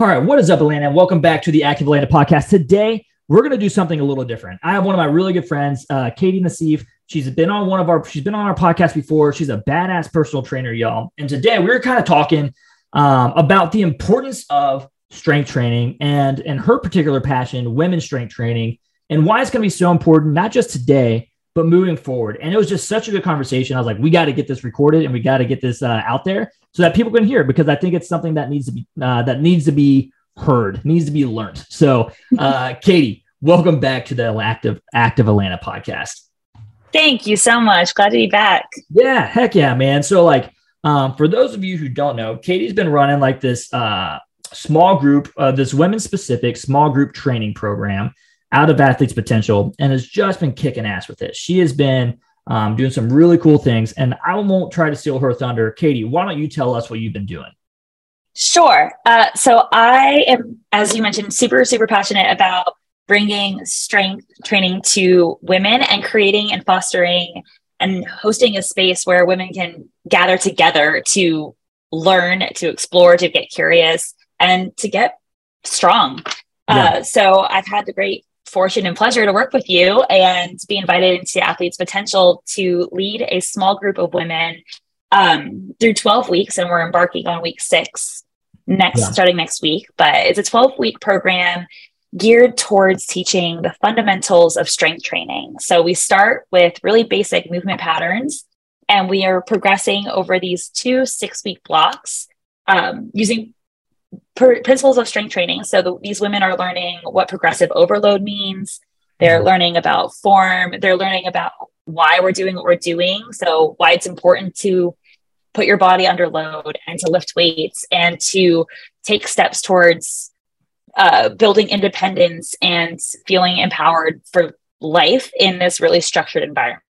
All right, what is up, Atlanta? And welcome back to the Active Atlanta Podcast. Today, we're going to do something a little different. I have one of my really good friends, Katie Nassiff. She's been on our podcast before. She's a badass personal trainer, y'all. And today, we're kind of talking about the importance of strength training and her particular passion, women's strength training, and why it's going to be so important, not just today, but moving forward. And it was just such a good conversation. I was like, we got to get this recorded and we got to get this out there so that people can hear it, because I think it's something that needs to be heard, needs to be learned. So Katie, welcome back to the Active Atlanta Podcast. Thank you so much. Glad to be back. Yeah. Heck yeah, man. So for those of you who don't know, Katie's been running like this this women specific small group training program out of Athletes Potential, and has just been kicking ass with it. She has been doing some really cool things, and I won't try to steal her thunder. Katie, why don't you tell us what you've been doing? Sure. So I am, as you mentioned, super, super passionate about bringing strength training to women and creating and fostering and hosting a space where women can gather together to learn, to explore, to get curious, and to get strong. Yeah. So I've had the great fortune and pleasure to work with you and be invited into Athletes Potential to lead a small group of women through 12 weeks. And we're embarking on week 6 starting next week. But it's a 12-week program geared towards teaching the fundamentals of strength training. So we start with really basic movement patterns, and we are progressing over these 2 six-week blocks using principles of strength training. So these women are learning what progressive overload means. They're learning about form. They're learning about why we're doing what we're doing. So why it's important to put your body under load and to lift weights and to take steps towards building independence and feeling empowered for life in this really structured environment.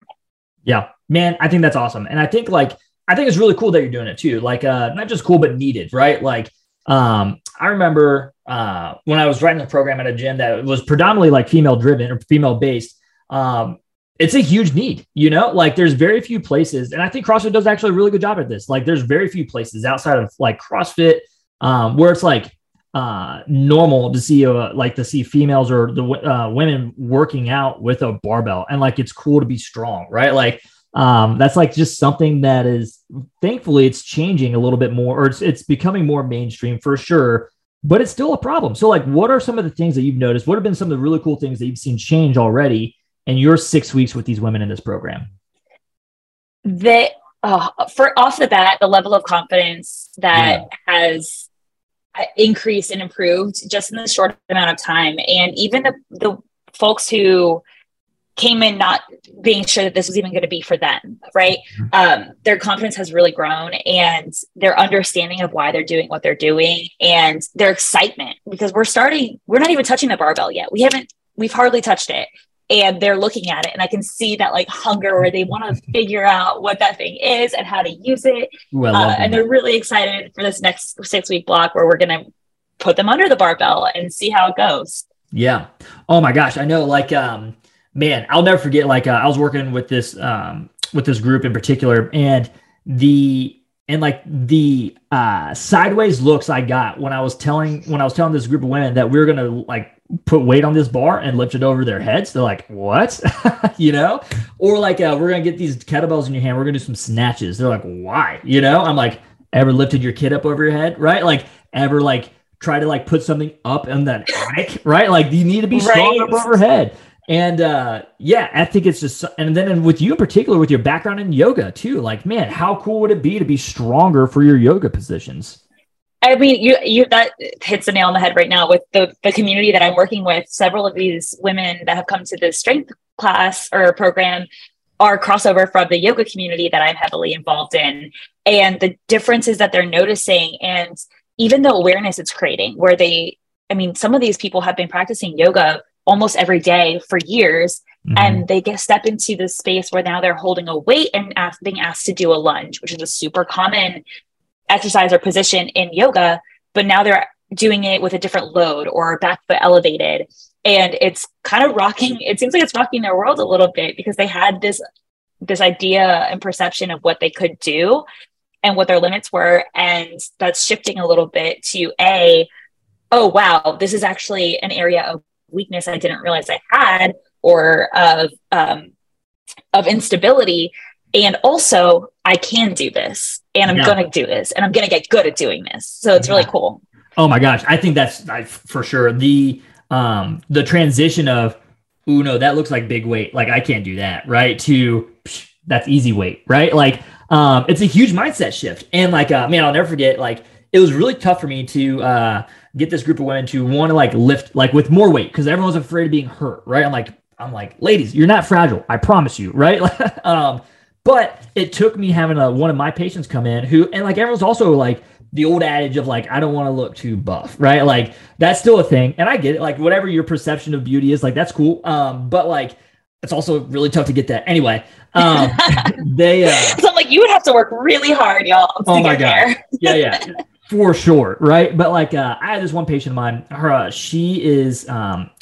Yeah, man, I think that's awesome. And I think it's really cool that you're doing it too. Not just cool, but needed, right? I remember when I was running the program at a gym that was predominantly female driven or female based. It's a huge need, there's very few places. And I think CrossFit does actually a really good job at this. There's very few places outside of CrossFit where it's normal to see see females or the women working out with a barbell. And it's cool to be strong, right? That's just something that is, thankfully, it's changing a little bit more, or it's becoming more mainstream for sure, but it's still a problem. So what are some of the things that you've noticed? What have been some of the really cool things that you've seen change already in your 6 weeks with these women in this program? Off the bat, the level of confidence that has increased and improved just in the short amount of time. And even the folks who came in not being sure that this was even going to be for them, right? Their confidence has really grown, and their understanding of why they're doing what they're doing, and their excitement, because we're not even touching the barbell yet. We've hardly touched it, and they're looking at it, and I can see that hunger where they want to figure out what that thing is and how to use it. Well, and they're really excited for this next 6-week block where we're going to put them under the barbell and see how it goes. Yeah. Oh my gosh. I know, man, I'll never forget, I was working with this group in particular, and the sideways looks I got when I was telling this group of women that we were going to put weight on this bar and lift it over their heads. They're like, what, or we're going to get these kettlebells in your hand. We're going to do some snatches. They're like, why? I'm like, ever lifted your kid up over your head? Right? Ever try to like put something up in that attic, right? Like you need to be strong above her head. And yeah, I think it's just, and then with you in particular, with your background in yoga too, like, man, how cool would it be to be stronger for your yoga positions? I mean, you that hits the nail on the head right now with the community that I'm working with. Several of these women that have come to the strength class or program are crossover from the yoga community that I'm heavily involved in, and the differences that they're noticing and even the awareness it's creating where they, I mean, some of these people have been practicing yoga almost every day for years. Mm-hmm. And they step into this space where now they're holding a weight and being asked to do a lunge, which is a super common exercise or position in yoga, but now they're doing it with a different load or back foot elevated. And it's kind of rocking. It seems like it's rocking their world a little bit because they had this idea and perception of what they could do and what their limits were. And that's shifting a little bit to oh, wow, this is actually an area of weakness I didn't realize I had, or of instability. And also I can do this, and I'm going to do this, and I'm going to get good at doing this. So it's really cool. Oh my gosh. I think that's for sure. The transition of, ooh, no, that looks like big weight. Like I can't do that. Right. To that's easy weight. Right. Like, it's a huge mindset shift. And like, man, I'll never forget, like, it was really tough for me to get this group of women to want to like lift like with more weight because everyone's afraid of being hurt, right? I'm like, ladies, you're not fragile, I promise you, right? But it took me having one of my patients come in who, and like everyone's also like the old adage of like, I don't want to look too buff, right? Like that's still a thing, and I get it. Like whatever your perception of beauty is, like that's cool, but like it's also really tough to get that anyway. So I'm like, you would have to work really hard, y'all. Oh my god, yeah. For sure, right? But like, I had this one patient of mine. Her, she is,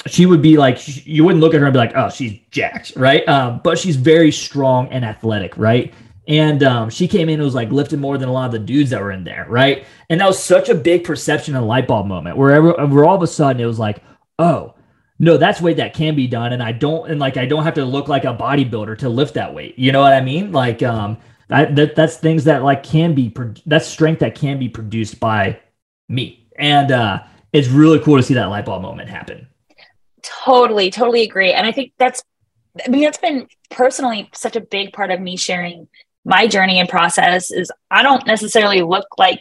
she would be like, you wouldn't look at her and be like, oh, she's jacked, right? But she's very strong and athletic, right? And she came in and was like lifting more than a lot of the dudes that were in there, right? And that was such a big perception and light bulb moment where all of a sudden it was like, oh, no, that's weight that can be done, and I don't have to look like a bodybuilder to lift that weight. You know what I mean? Like, that's things that like that's strength that can be produced by me. And it's really cool to see that light bulb moment happen. Totally, totally agree. And I think that's been personally such a big part of me sharing my journey and process is I don't necessarily look like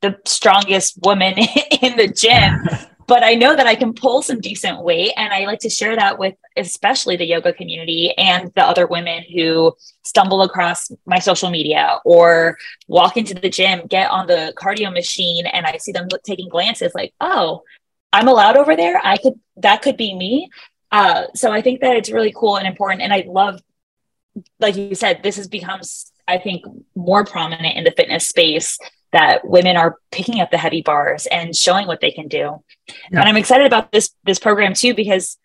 the strongest woman in the gym, but I know that I can pull some decent weight. And I like to share that with especially the yoga community and the other women who stumble across my social media or walk into the gym, get on the cardio machine. And I see them taking glances like, oh, I'm allowed over there. That could be me. So I think that it's really cool and important. And I love, like you said, this has become, I think, more prominent in the fitness space, that women are picking up the heavy bars and showing what they can do. Yeah. And I'm excited about this program too, because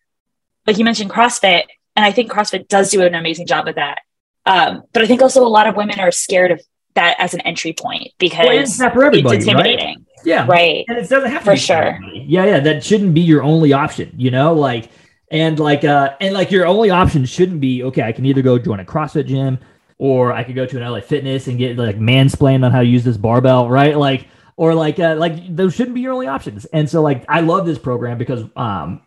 like you mentioned CrossFit, and I think CrossFit does do an amazing job of that. But I think also a lot of women are scared of that as an entry point because it's not for everybody, it's intimidating. Right? Yeah. Right. And it doesn't have to be for sure. Yeah. That shouldn't be your only option, you know, like, and like your only option shouldn't be, okay, I can either go join a CrossFit gym, or I could go to an LA Fitness and get like mansplained on how to use this barbell, right? Like, or like those shouldn't be your only options. And so like, I love this program because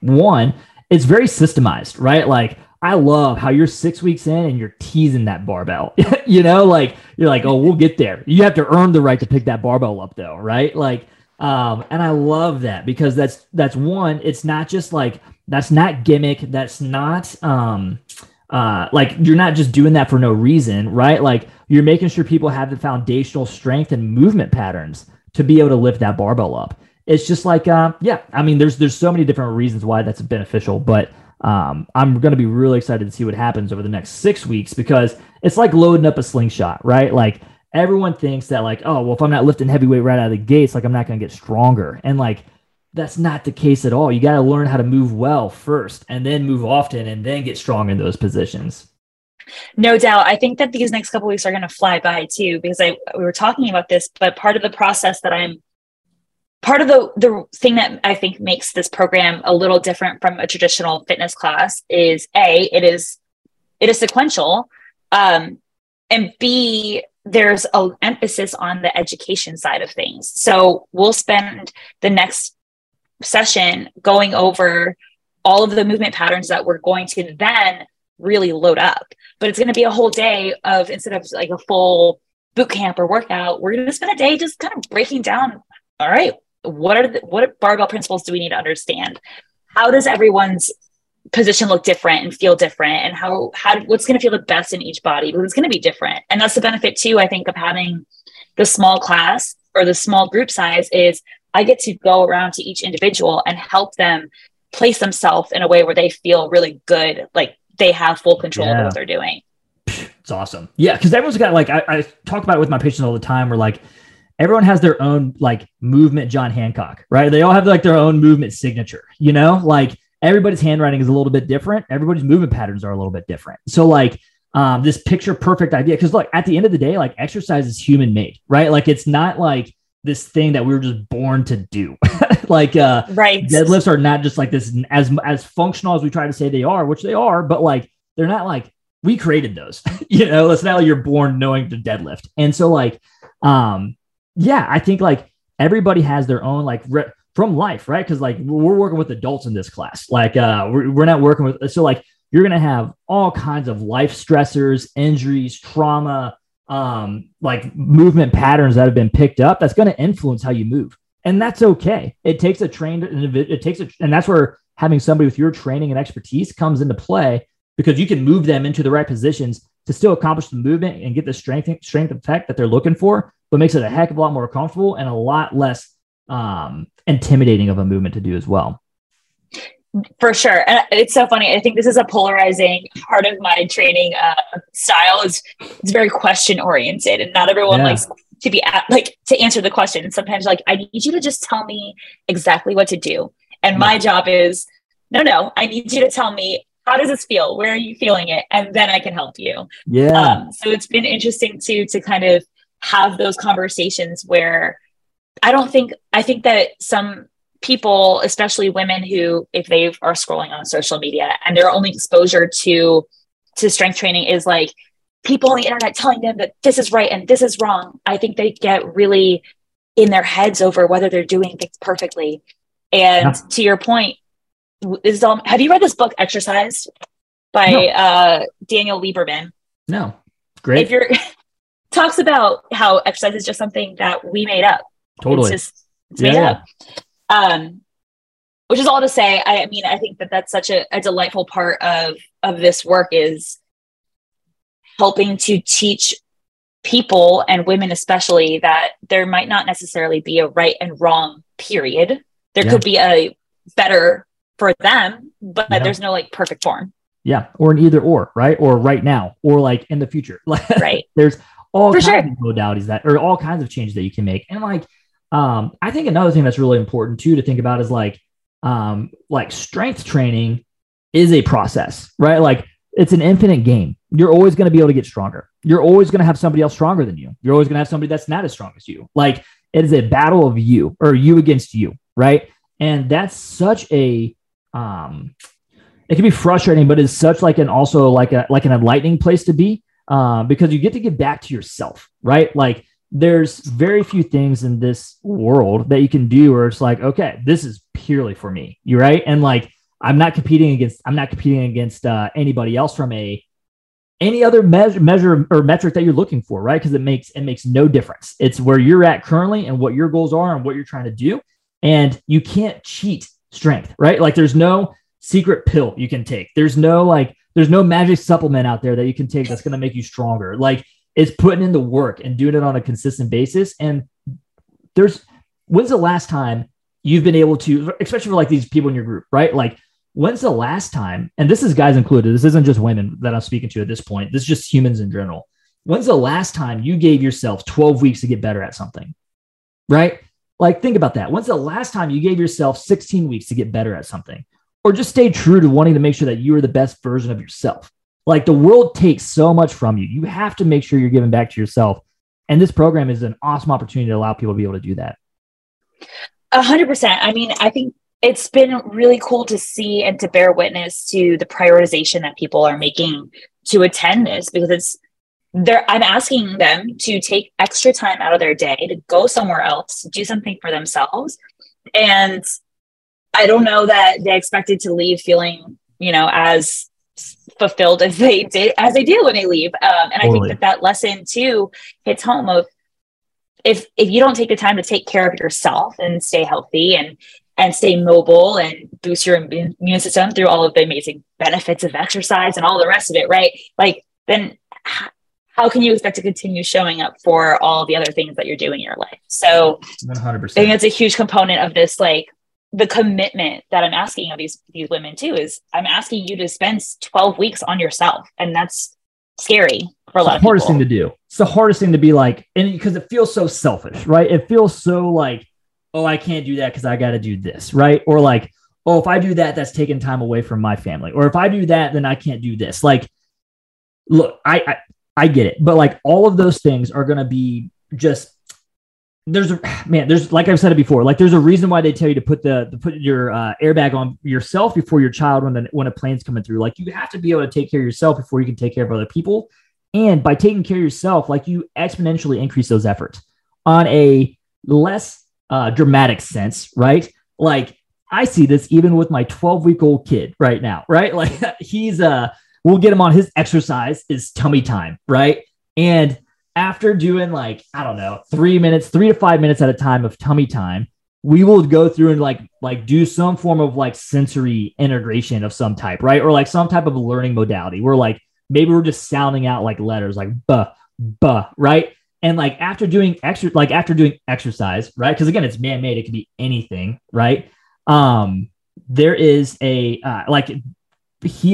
one, it's very systemized, right? Like I love how you're 6 weeks in and you're teasing that barbell, you know, like you're like, oh, we'll get there. You have to earn the right to pick that barbell up though. Right. Like, and I love that because that's one, it's not just like, that's not gimmick. That's not, like you're not just doing that for no reason, right? Like you're making sure people have the foundational strength and movement patterns to be able to lift that barbell up. It's just like, I mean, there's so many different reasons why that's beneficial, but I'm going to be really excited to see what happens over the next 6 weeks because it's like loading up a slingshot, right? Like everyone thinks that like, oh, well, if I'm not lifting heavyweight right out of the gates, like I'm not going to get stronger. And like, that's not the case at all. You got to learn how to move well first and then move often and then get strong in those positions. No doubt. I think that these next couple of weeks are going to fly by too, because we were talking about this, but part of the process that the thing that I think makes this program a little different from a traditional fitness class is it is sequential. And B, there's an emphasis on the education side of things. So we'll spend the next session going over all of the movement patterns that we're going to then really load up. But it's going to be a whole day of, instead of like a full boot camp or workout, we're going to spend a day just kind of breaking down, all right, what barbell principles do we need to understand? How does everyone's position look different and feel different? And what's going to feel the best in each body? Because it's going to be different. And that's the benefit too, I think, of having the small class or the small group size, is I get to go around to each individual and help them place themselves in a way where they feel really good. Like they have full control of what they're doing. It's awesome. Yeah. Cause everyone's got like, I talk about it with my patients all the time. We're like, everyone has their own like movement, John Hancock, right? They all have like their own movement signature, you know, like everybody's handwriting is a little bit different. Everybody's movement patterns are a little bit different. So like, this picture perfect idea. Cause look, at the end of the day, like exercise is human made, right? Like it's not like this thing that we were just born to do. Like, right. Deadlifts are not just like this, as functional as we try to say they are, which they are, but like, they're not like we created those, you know, it's not like you're born knowing to deadlift. And so like, yeah, I think like everybody has their own, like from life, right? Cause like we're working with adults in this class. Like, we're not working with, so like, you're going to have all kinds of life stressors, injuries, trauma, like movement patterns that have been picked up. That's going to influence how you move. And that's okay. It takes a trained individual. And that's where having somebody with your training and expertise comes into play, because you can move them into the right positions to still accomplish the movement and get the strength effect that they're looking for, but makes it a heck of a lot more comfortable and a lot less intimidating of a movement to do as well. For sure. And it's so funny. I think this is a polarizing part of my training style. It's very question oriented, and not everyone likes to be to answer the question. Sometimes like, I need you to just tell me exactly what to do. And my job is no, I need you to tell me, how does this feel? Where are you feeling it? And then I can help you. Yeah. So it's been interesting to kind of have those conversations where I think that some people, especially women who, if they are scrolling on social media and their only exposure to strength training is like people on the internet telling them that this is right and this is wrong, I think they get really in their heads over whether they're doing things perfectly. And to your point, have you read this book Exercise by Daniel Lieberman? No. Great. Talks about how exercise is just something that we made up. Totally. It's made up. Which is all to say, I mean, I think that that's such a delightful part of this work, is helping to teach people, and women especially, that there might not necessarily be a right and wrong period. There could be a better for them, but there's no like perfect form. Yeah. Or an either or, right? Or right now, or like in the future. Right. There's all kinds of modalities that, or all kinds of changes that you can make. And like, I think another thing that's really important too to think about is like strength training is a process, right? Like it's an infinite game. You're always going to be able to get stronger. You're always going to have somebody else stronger than you. You're always going to have somebody that's not as strong as you. Like it is a battle of you, or you against you, right? And that's such a, it can be frustrating, but it's such like an enlightening place to be, because you get to give back to yourself, right? Like, there's very few things in this world that you can do where it's like, okay, this is purely for me. You're right. And like, I'm not competing against anybody else from any other measure or metric that you're looking for. Right. Cause it makes no difference. It's where you're at currently and what your goals are and what you're trying to do. And you can't cheat strength, right? Like there's no secret pill you can take. There's no magic supplement out there that you can take that's going to make you stronger. Like, it's putting in the work and doing it on a consistent basis. And when's the last time you've been able to, especially for like these people in your group, right? Like, when's the last time, and this is guys included, this isn't just women that I'm speaking to at this point, this is just humans in general. When's the last time you gave yourself 12 weeks to get better at something, right? Like, think about that. When's the last time you gave yourself 16 weeks to get better at something, or just stay true to wanting to make sure that you are the best version of yourself? Like, the world takes so much from you. You have to make sure you're giving back to yourself. And this program is an awesome opportunity to allow people to be able to do that. 100%. I mean, I think it's been really cool to see and to bear witness to the prioritization that people are making to attend this, because I'm asking them to take extra time out of their day to go somewhere else, do something for themselves. And I don't know that they expected to leave feeling, you know, as fulfilled as they did, as they do when they leave. And totally. I think that lesson too hits home of if you don't take the time to take care of yourself and stay healthy and stay mobile and boost your immune system through all of the amazing benefits of exercise and all the rest of it, right? Like, then how can you expect to continue showing up for all the other things that you're doing in your life? So 100%. I think that's a huge component of this, like the commitment that I'm asking of these women too, is I'm asking you to spend 12 weeks on yourself. And that's scary for a lot of people. It's the hardest thing to do. It's the hardest thing to be like, and because it feels so selfish, right? It feels so like, oh, I can't do that because I got to do this, right? Or like, oh, if I do that, that's taking time away from my family. Or if I do that, then I can't do this. Like, look, I get it. But like all of those things are going to be just, there's like I've said it before, like there's a reason why they tell you to put your airbag on yourself before your child when a plane's coming through. Like, you have to be able to take care of yourself before you can take care of other people. And by taking care of yourself, like, you exponentially increase those efforts on a less dramatic sense, right? Like, I see this even with my 12-week-old kid right now, right? Like, he's we'll get him on his exercise, his tummy time, right? And after doing like, I don't know, 3 to 5 minutes at a time of tummy time, we will go through and like do some form of like sensory integration of some type, right? Or like some type of learning modality. We're like, maybe we're just sounding out like letters, like buh, right? And like after doing exercise, right? Because again, it's man-made. It could be anything, right? There is he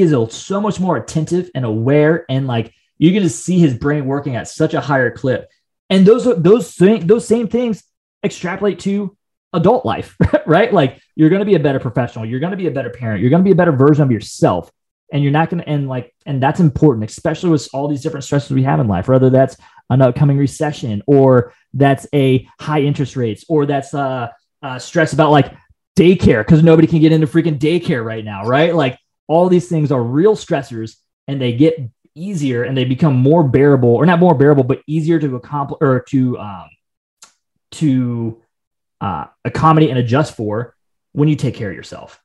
is so much more attentive and aware, and like, you can just see his brain working at such a higher clip. And those same things extrapolate to adult life, right? Like, you're going to be a better professional. You're going to be a better parent. You're going to be a better version of yourself. And you're not going to and that's important, especially with all these different stresses we have in life, whether that's an upcoming recession, or that's a high interest rates, or that's stress about like daycare, because nobody can get into freaking daycare right now, right? Like, all these things are real stressors, and they get easier and they become more bearable, or not more bearable, but easier to accomplish or to accommodate and adjust for when you take care of yourself.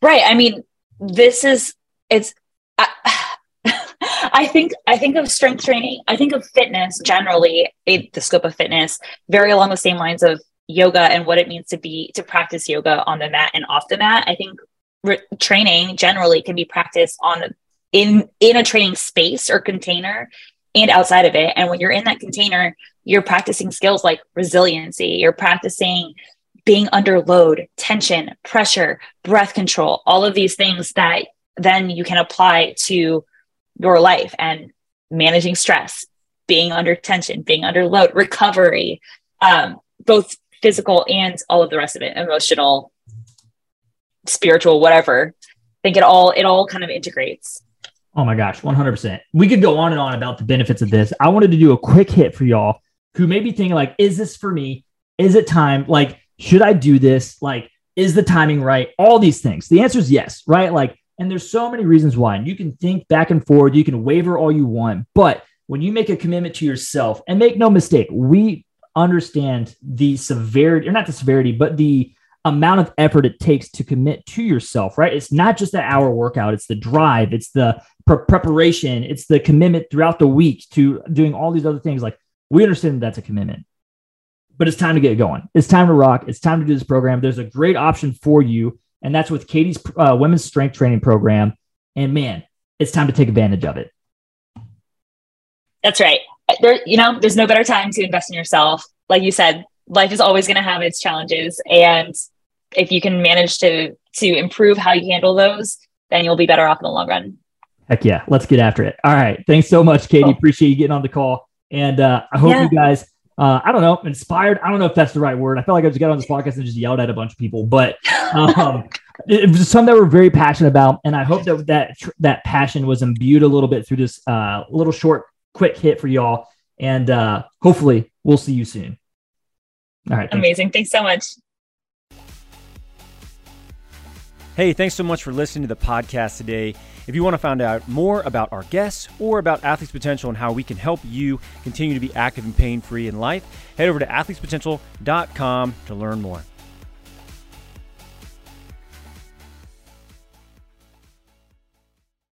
Right. I mean, I think of strength training. I think of fitness generally, the scope of fitness, very along the same lines of yoga and what it means to practice yoga on the mat and off the mat. I think training generally can be practiced in a training space or container and outside of it. And when you're in that container, you're practicing skills like resiliency, you're practicing being under load, tension, pressure, breath control, all of these things that then you can apply to your life and managing stress, being under tension, being under load, recovery, both physical and all of the rest of it, emotional, spiritual, whatever. I think it all kind of integrates. Oh my gosh, 100%. We could go on and on about the benefits of this. I wanted to do a quick hit for y'all who may be thinking like, is this for me? Is it time? Like, should I do this? Like, is the timing right? All these things. The answer is yes, right? Like, and there's so many reasons why, and you can think back and forward, you can waver all you want, but when you make a commitment to yourself, and make no mistake, we understand the severity, or not the severity, but the amount of effort it takes to commit to yourself, right? It's not just the hour workout. It's the drive. It's the preparation. It's the commitment throughout the week to doing all these other things. Like, we understand that's a commitment, but it's time to get going. It's time to rock. It's time to do this program. There's a great option for you. And that's with Katie's women's strength training program. And man, it's time to take advantage of it. That's right. There's no better time to invest in yourself. Like you said, life is always going to have its challenges. And if you can manage to improve how you handle those, then you'll be better off in the long run. Heck yeah. Let's get after it. All right. Thanks so much, Katie. Cool. Appreciate you getting on the call. And I hope you guys, I don't know, inspired. I don't know if that's the right word. I feel like I just got on this podcast and just yelled at a bunch of people, but it was some that we're very passionate about. And I hope that passion was imbued a little bit through this little short, quick hit for y'all. And hopefully we'll see you soon. All right. Amazing. Thanks so much. Hey, thanks so much for listening to the podcast today. If you want to find out more about our guests or about Athletes Potential and how we can help you continue to be active and pain-free in life, head over to AthletesPotential.com to learn more.